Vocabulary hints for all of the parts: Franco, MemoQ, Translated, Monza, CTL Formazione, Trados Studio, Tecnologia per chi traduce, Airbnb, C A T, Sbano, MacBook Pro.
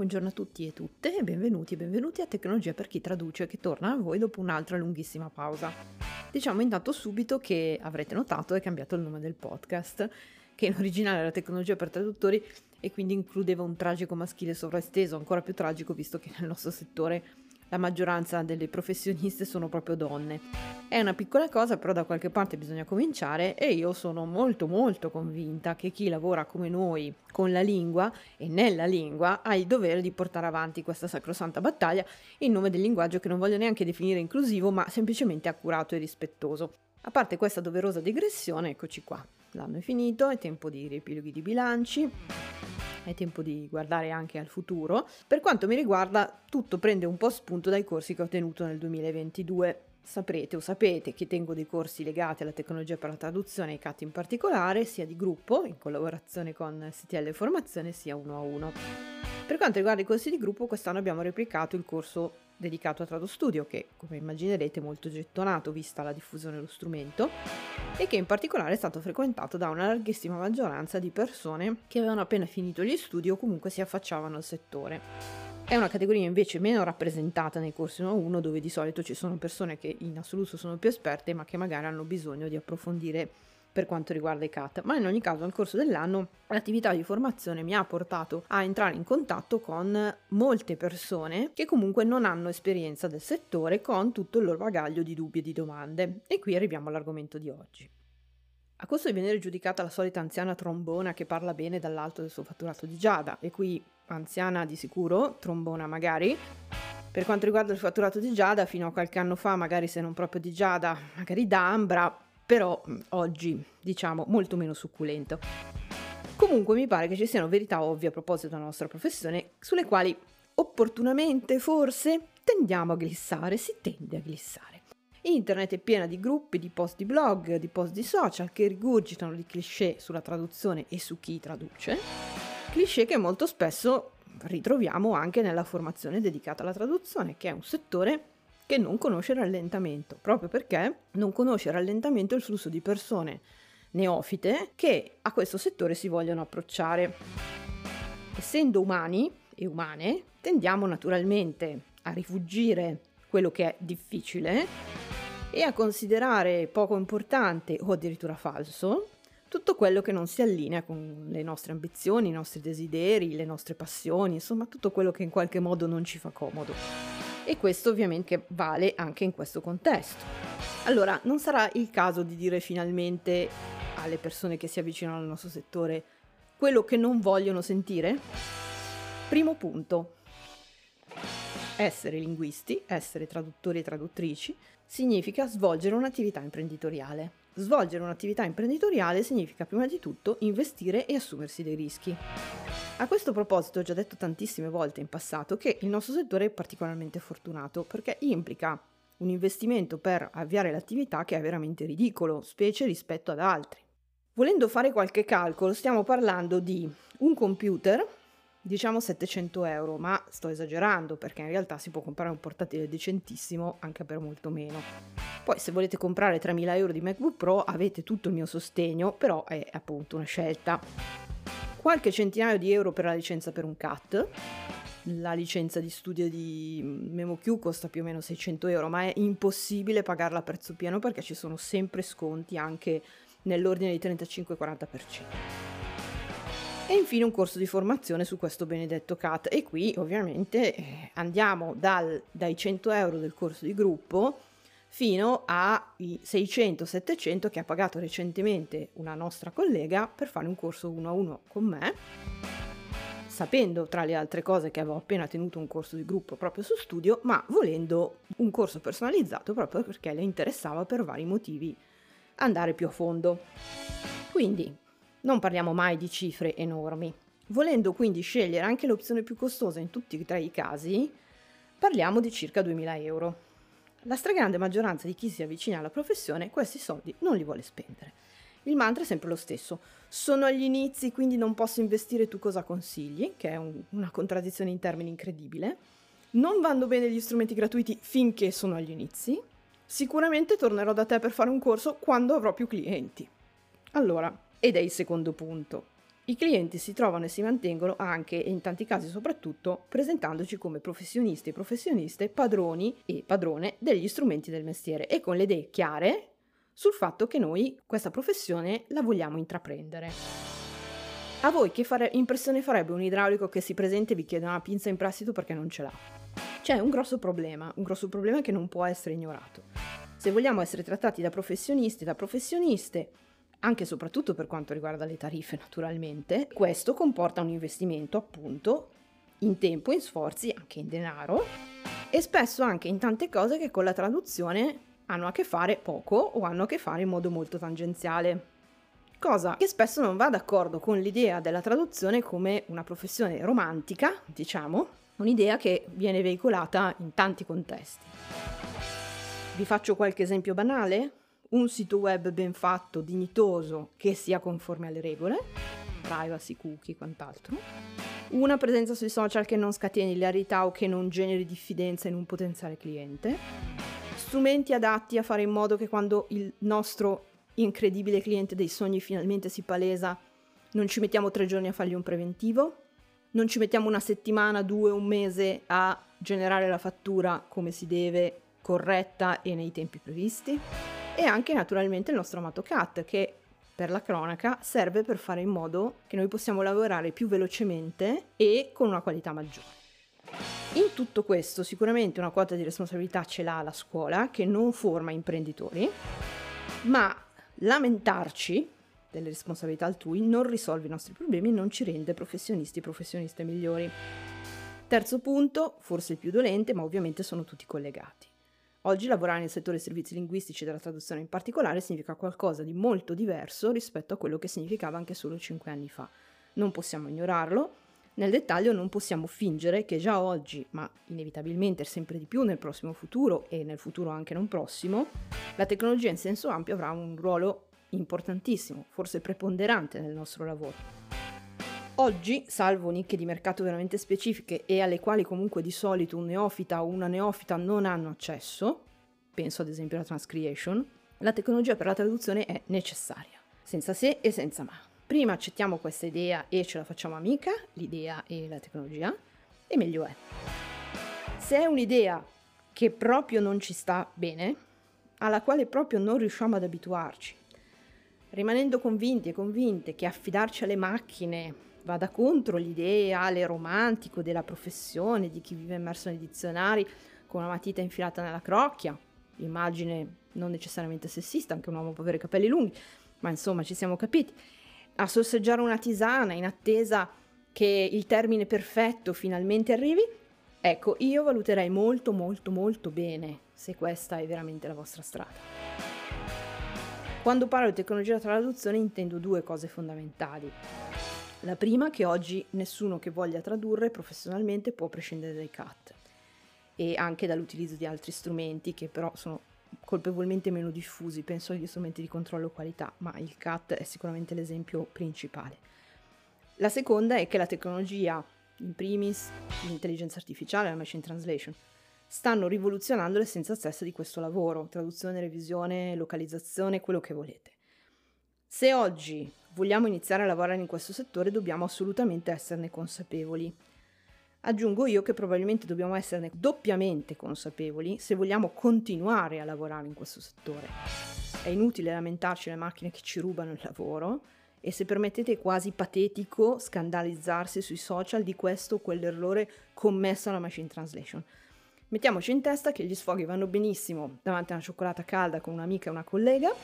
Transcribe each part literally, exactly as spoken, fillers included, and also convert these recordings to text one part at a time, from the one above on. Buongiorno a tutti e tutte e benvenuti e benvenuti a Tecnologia per chi traduce, che torna a voi dopo un'altra lunghissima pausa. Diciamo intanto subito che avrete notato è cambiato il nome del podcast, che in originale era Tecnologia per traduttori e quindi includeva un tragico maschile sovraesteso, ancora più tragico visto che nel nostro settore la maggioranza delle professioniste sono proprio donne. È una piccola cosa, però da qualche parte bisogna cominciare e io sono molto molto convinta che chi lavora come noi con la lingua e nella lingua ha il dovere di portare avanti questa sacrosanta battaglia in nome del linguaggio che non voglio neanche definire inclusivo, ma semplicemente accurato e rispettoso. A parte questa doverosa digressione, eccoci qua. L'anno è finito, è tempo di riepiloghi di bilanci, è tempo di guardare anche al futuro. Per quanto mi riguarda, tutto prende un po' spunto dai corsi che ho tenuto nel duemilaventidue. Saprete o sapete che tengo dei corsi legati alla tecnologia per la traduzione e ai C A T in particolare, sia di gruppo, in collaborazione con C T L Formazione, sia uno a uno. Per quanto riguarda i corsi di gruppo, quest'anno abbiamo replicato il corso dedicato a Trados Studio, che come immaginerete è molto gettonato vista la diffusione dello strumento e che in particolare è stato frequentato da una larghissima maggioranza di persone che avevano appena finito gli studi o comunque si affacciavano al settore. È una categoria invece meno rappresentata nei corsi uno a uno, dove di solito ci sono persone che in assoluto sono più esperte ma che magari hanno bisogno di approfondire per quanto riguarda i C A T, ma in ogni caso nel corso dell'anno l'attività di formazione mi ha portato a entrare in contatto con molte persone che comunque non hanno esperienza del settore, con tutto il loro bagaglio di dubbi e di domande, e qui arriviamo all'argomento di oggi. A costo di venire giudicata la solita anziana trombona che parla bene dall'alto del suo fatturato di giada, e qui anziana di sicuro, trombona magari. Per quanto riguarda il fatturato di giada, fino a qualche anno fa, magari se non proprio di giada, magari d'ambra, però oggi, diciamo, molto meno succulento. Comunque mi pare che ci siano verità ovvie a proposito della nostra professione, sulle quali opportunamente forse tendiamo a glissare, si tende a glissare. Internet è piena di gruppi, di post di blog, di post di social che rigurgitano di cliché sulla traduzione e su chi traduce, cliché che molto spesso ritroviamo anche nella formazione dedicata alla traduzione, che è un settore che non conosce rallentamento, proprio perché non conosce rallentamento il flusso di persone neofite che a questo settore si vogliono approcciare. Essendo umani e umane, tendiamo naturalmente a rifuggire quello che è difficile e a considerare poco importante o addirittura falso tutto quello che non si allinea con le nostre ambizioni, i nostri desideri, le nostre passioni, insomma tutto quello che in qualche modo non ci fa comodo. E questo ovviamente vale anche in questo contesto. Allora, non sarà il caso di dire finalmente alle persone che si avvicinano al nostro settore quello che non vogliono sentire? Primo punto. Essere linguisti, essere traduttori e traduttrici, significa svolgere un'attività imprenditoriale. Svolgere un'attività imprenditoriale significa prima di tutto investire e assumersi dei rischi. A questo proposito ho già detto tantissime volte in passato che il nostro settore è particolarmente fortunato, perché implica un investimento per avviare l'attività che è veramente ridicolo, specie rispetto ad altri. Volendo fare qualche calcolo, stiamo parlando di un computer, diciamo settecento euro, ma sto esagerando perché in realtà si può comprare un portatile decentissimo anche per molto meno. Poi se volete comprare tremila euro di MacBook Pro avete tutto il mio sostegno, però è appunto una scelta. Qualche centinaio di euro per la licenza per un C A T, la licenza di studio di MemoQ costa più o meno seicento euro, ma è impossibile pagarla a prezzo pieno perché ci sono sempre sconti anche nell'ordine di trentacinque quaranta per cento. E infine un corso di formazione su questo benedetto C A T, e qui ovviamente andiamo dal, dai cento euro del corso di gruppo fino ai seicento settecento che ha pagato recentemente una nostra collega per fare un corso uno a uno con me, sapendo tra le altre cose che avevo appena tenuto un corso di gruppo proprio su studio, ma volendo un corso personalizzato proprio perché le interessava per vari motivi andare più a fondo. Quindi non parliamo mai di cifre enormi. Volendo quindi scegliere anche l'opzione più costosa in tutti e tre i casi, parliamo di circa duemila euro. La stragrande maggioranza di chi si avvicina alla professione questi soldi non li vuole spendere. Il mantra è sempre lo stesso. Sono agli inizi, quindi non posso investire, tu cosa consigli? Che è un, una contraddizione in termini incredibile. Non vanno bene gli strumenti gratuiti finché sono agli inizi. Sicuramente tornerò da te per fare un corso quando avrò più clienti. Allora, ed è il secondo punto. I clienti si trovano e si mantengono anche, e in tanti casi soprattutto, presentandoci come professionisti e professioniste, padroni e padrone degli strumenti del mestiere e con le idee chiare sul fatto che noi questa professione la vogliamo intraprendere. A voi che fare impressione farebbe un idraulico che si presenta e vi chiede una pinza in prestito perché non ce l'ha? C'è un grosso problema, un grosso problema che non può essere ignorato. Se vogliamo essere trattati da professionisti, da professioniste, anche e soprattutto per quanto riguarda le tariffe naturalmente, questo comporta un investimento appunto in tempo, in sforzi, anche in denaro e spesso anche in tante cose che con la traduzione hanno a che fare poco o hanno a che fare in modo molto tangenziale, cosa che spesso non va d'accordo con l'idea della traduzione come una professione romantica, diciamo, un'idea che viene veicolata in tanti contesti. Vi faccio qualche esempio banale? Un sito web ben fatto, dignitoso, che sia conforme alle regole, privacy, cookie, quant'altro, una presenza sui social che non scateni ilarità o che non generi diffidenza in un potenziale cliente, strumenti adatti a fare in modo che quando il nostro incredibile cliente dei sogni finalmente si palesa, non ci mettiamo tre giorni a fargli un preventivo, non ci mettiamo una settimana, due, un mese a generare la fattura come si deve, corretta e nei tempi previsti. E anche naturalmente il nostro amato C A T, che per la cronaca serve per fare in modo che noi possiamo lavorare più velocemente e con una qualità maggiore. In tutto questo sicuramente una quota di responsabilità ce l'ha la scuola, che non forma imprenditori, ma lamentarci delle responsabilità altrui non risolve i nostri problemi e non ci rende professionisti e professioniste migliori. Terzo punto, forse il più dolente, ma ovviamente sono tutti collegati. Oggi lavorare nel settore dei servizi linguistici e della traduzione in particolare significa qualcosa di molto diverso rispetto a quello che significava anche solo cinque anni fa. Non possiamo ignorarlo, nel dettaglio non possiamo fingere che già oggi, ma inevitabilmente sempre di più nel prossimo futuro e nel futuro anche non prossimo, la tecnologia in senso ampio avrà un ruolo importantissimo, forse preponderante nel nostro lavoro. Oggi, salvo nicchie di mercato veramente specifiche e alle quali comunque di solito un neofita o una neofita non hanno accesso, penso ad esempio alla transcreation, la tecnologia per la traduzione è necessaria, senza se e senza ma. Prima accettiamo questa idea e ce la facciamo amica, l'idea e la tecnologia, e meglio è. Se è un'idea che proprio non ci sta bene, alla quale proprio non riusciamo ad abituarci, rimanendo convinti e convinte che affidarci alle macchine vada contro l'ideale romantico della professione, di chi vive immerso nei dizionari con una matita infilata nella crocchia, immagine non necessariamente sessista, anche un uomo può avere i capelli lunghi, ma insomma ci siamo capiti, a sorseggiare una tisana in attesa che il termine perfetto finalmente arrivi, ecco, io valuterei molto molto molto bene se questa è veramente la vostra strada. Quando parlo di tecnologia della traduzione intendo due cose fondamentali. La prima, che oggi nessuno che voglia tradurre professionalmente può prescindere dai C A T e anche dall'utilizzo di altri strumenti che però sono colpevolmente meno diffusi, penso agli strumenti di controllo qualità, ma il C A T è sicuramente l'esempio principale. La seconda è che la tecnologia, in primis l'intelligenza artificiale e la machine translation, stanno rivoluzionando l'essenza stessa di questo lavoro, traduzione, revisione, localizzazione, quello che volete. Se oggi vogliamo iniziare a lavorare in questo settore, dobbiamo assolutamente esserne consapevoli. Aggiungo io che probabilmente dobbiamo esserne doppiamente consapevoli se vogliamo continuare a lavorare in questo settore. È inutile lamentarci delle macchine che ci rubano il lavoro e, se permettete, è quasi patetico scandalizzarsi sui social di questo o quell'errore commesso alla machine translation. Mettiamoci in testa che gli sfoghi vanno benissimo davanti a una cioccolata calda con un'amica e una collega,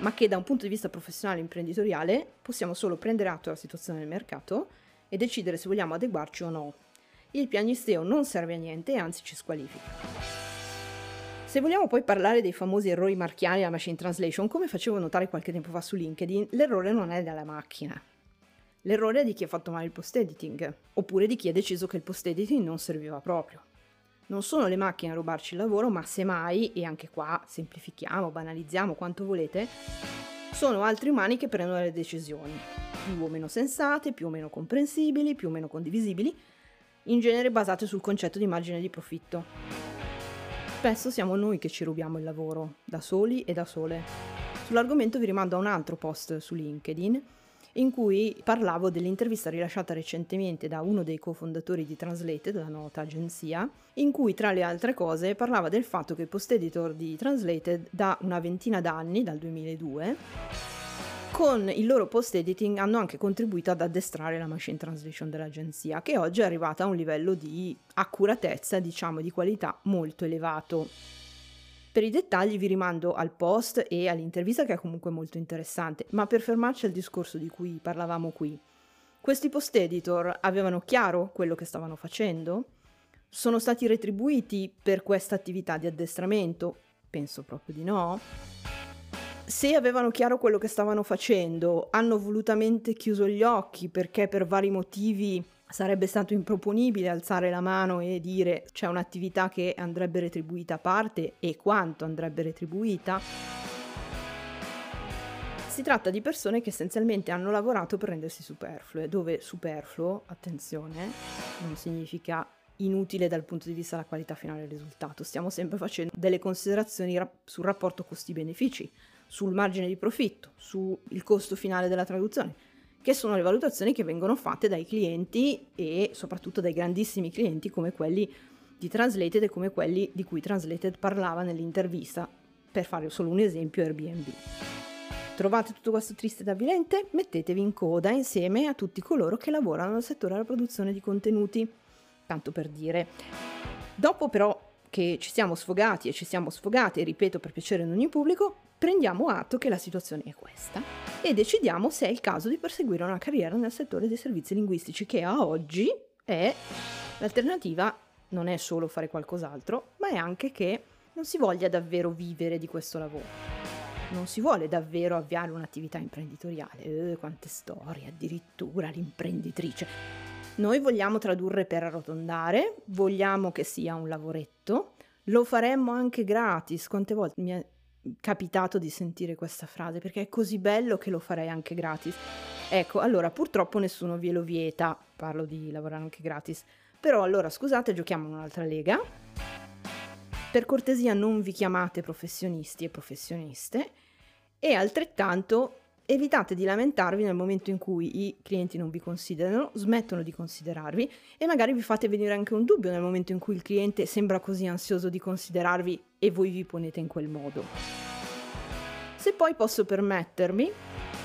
ma che da un punto di vista professionale e imprenditoriale possiamo solo prendere atto della situazione del mercato e decidere se vogliamo adeguarci o no. Il piagnisteo non serve a niente e anzi ci squalifica. Se vogliamo poi parlare dei famosi errori marchiani alla machine translation, come facevo notare qualche tempo fa su LinkedIn, l'errore non è della macchina. L'errore è di chi ha fatto male il post-editing, oppure di chi ha deciso che il post-editing non serviva proprio. Non sono le macchine a rubarci il lavoro, ma semmai, e anche qua semplifichiamo, banalizziamo quanto volete, sono altri umani che prendono le decisioni, più o meno sensate, più o meno comprensibili, più o meno condivisibili, in genere basate sul concetto di margine di profitto. Spesso siamo noi che ci rubiamo il lavoro, da soli e da sole. Sull'argomento vi rimando a un altro post su LinkedIn in cui parlavo dell'intervista rilasciata recentemente da uno dei cofondatori di Translated, la nota agenzia, in cui tra le altre cose parlava del fatto che il post editor di Translated da una ventina d'anni, dal duemiladue, con il loro post editing hanno anche contribuito ad addestrare la machine translation dell'agenzia, che oggi è arrivata a un livello di accuratezza, diciamo, di qualità molto elevato. Per i dettagli vi rimando al post e all'intervista, che è comunque molto interessante, ma per fermarci al discorso di cui parlavamo qui. Questi post editor avevano chiaro quello che stavano facendo? Sono stati retribuiti per questa attività di addestramento? Penso proprio di no. Se avevano chiaro quello che stavano facendo, hanno volutamente chiuso gli occhi perché per vari motivi sarebbe stato improponibile alzare la mano e dire c'è un'attività che andrebbe retribuita a parte e quanto andrebbe retribuita. Si tratta di persone che essenzialmente hanno lavorato per rendersi superflue, dove superfluo, attenzione, non significa inutile dal punto di vista della qualità finale del risultato. Stiamo sempre facendo delle considerazioni rap- sul rapporto costi-benefici, sul margine di profitto, sul costo finale della traduzione, che sono le valutazioni che vengono fatte dai clienti e soprattutto dai grandissimi clienti come quelli di Translated e come quelli di cui Translated parlava nell'intervista, per fare solo un esempio, Airbnb. Trovate tutto questo triste ed avvilente? Mettetevi in coda insieme a tutti coloro che lavorano nel settore della produzione di contenuti, tanto per dire. Dopo però che ci siamo sfogati e ci siamo sfogate, ripeto, per piacere in ogni pubblico, prendiamo atto che la situazione è questa e decidiamo se è il caso di perseguire una carriera nel settore dei servizi linguistici, che a oggi è l'alternativa, non è solo fare qualcos'altro, ma è anche che non si voglia davvero vivere di questo lavoro, non si vuole davvero avviare un'attività imprenditoriale, eh, quante storie, addirittura l'imprenditrice. Noi vogliamo tradurre per arrotondare, vogliamo che sia un lavoretto, lo faremmo anche gratis. Quante volte mi è capitato di sentire questa frase, perché è così bello che lo farei anche gratis. Ecco, allora purtroppo nessuno ve lo vieta, parlo di lavorare anche gratis, però allora scusate, giochiamo in un'altra lega. Per cortesia non vi chiamate professionisti e professioniste e altrettanto evitate di lamentarvi nel momento in cui i clienti non vi considerano, smettono di considerarvi, e magari vi fate venire anche un dubbio nel momento in cui il cliente sembra così ansioso di considerarvi e voi vi ponete in quel modo. Se poi posso permettermi,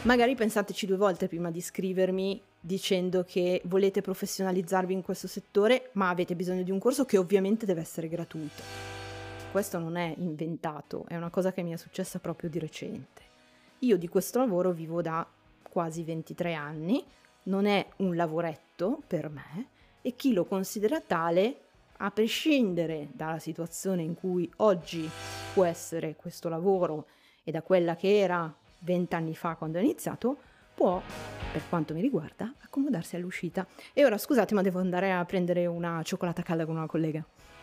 magari pensateci due volte prima di scrivermi dicendo che volete professionalizzarvi in questo settore, ma avete bisogno di un corso che ovviamente deve essere gratuito. Questo non è inventato, è una cosa che mi è successa proprio di recente. Io di questo lavoro vivo da quasi ventitré anni, non è un lavoretto per me e chi lo considera tale, a prescindere dalla situazione in cui oggi può essere questo lavoro e da quella che era vent'anni fa quando ho iniziato, può, per quanto mi riguarda, accomodarsi all'uscita. E ora scusate, ma devo andare a prendere una cioccolata calda con una collega.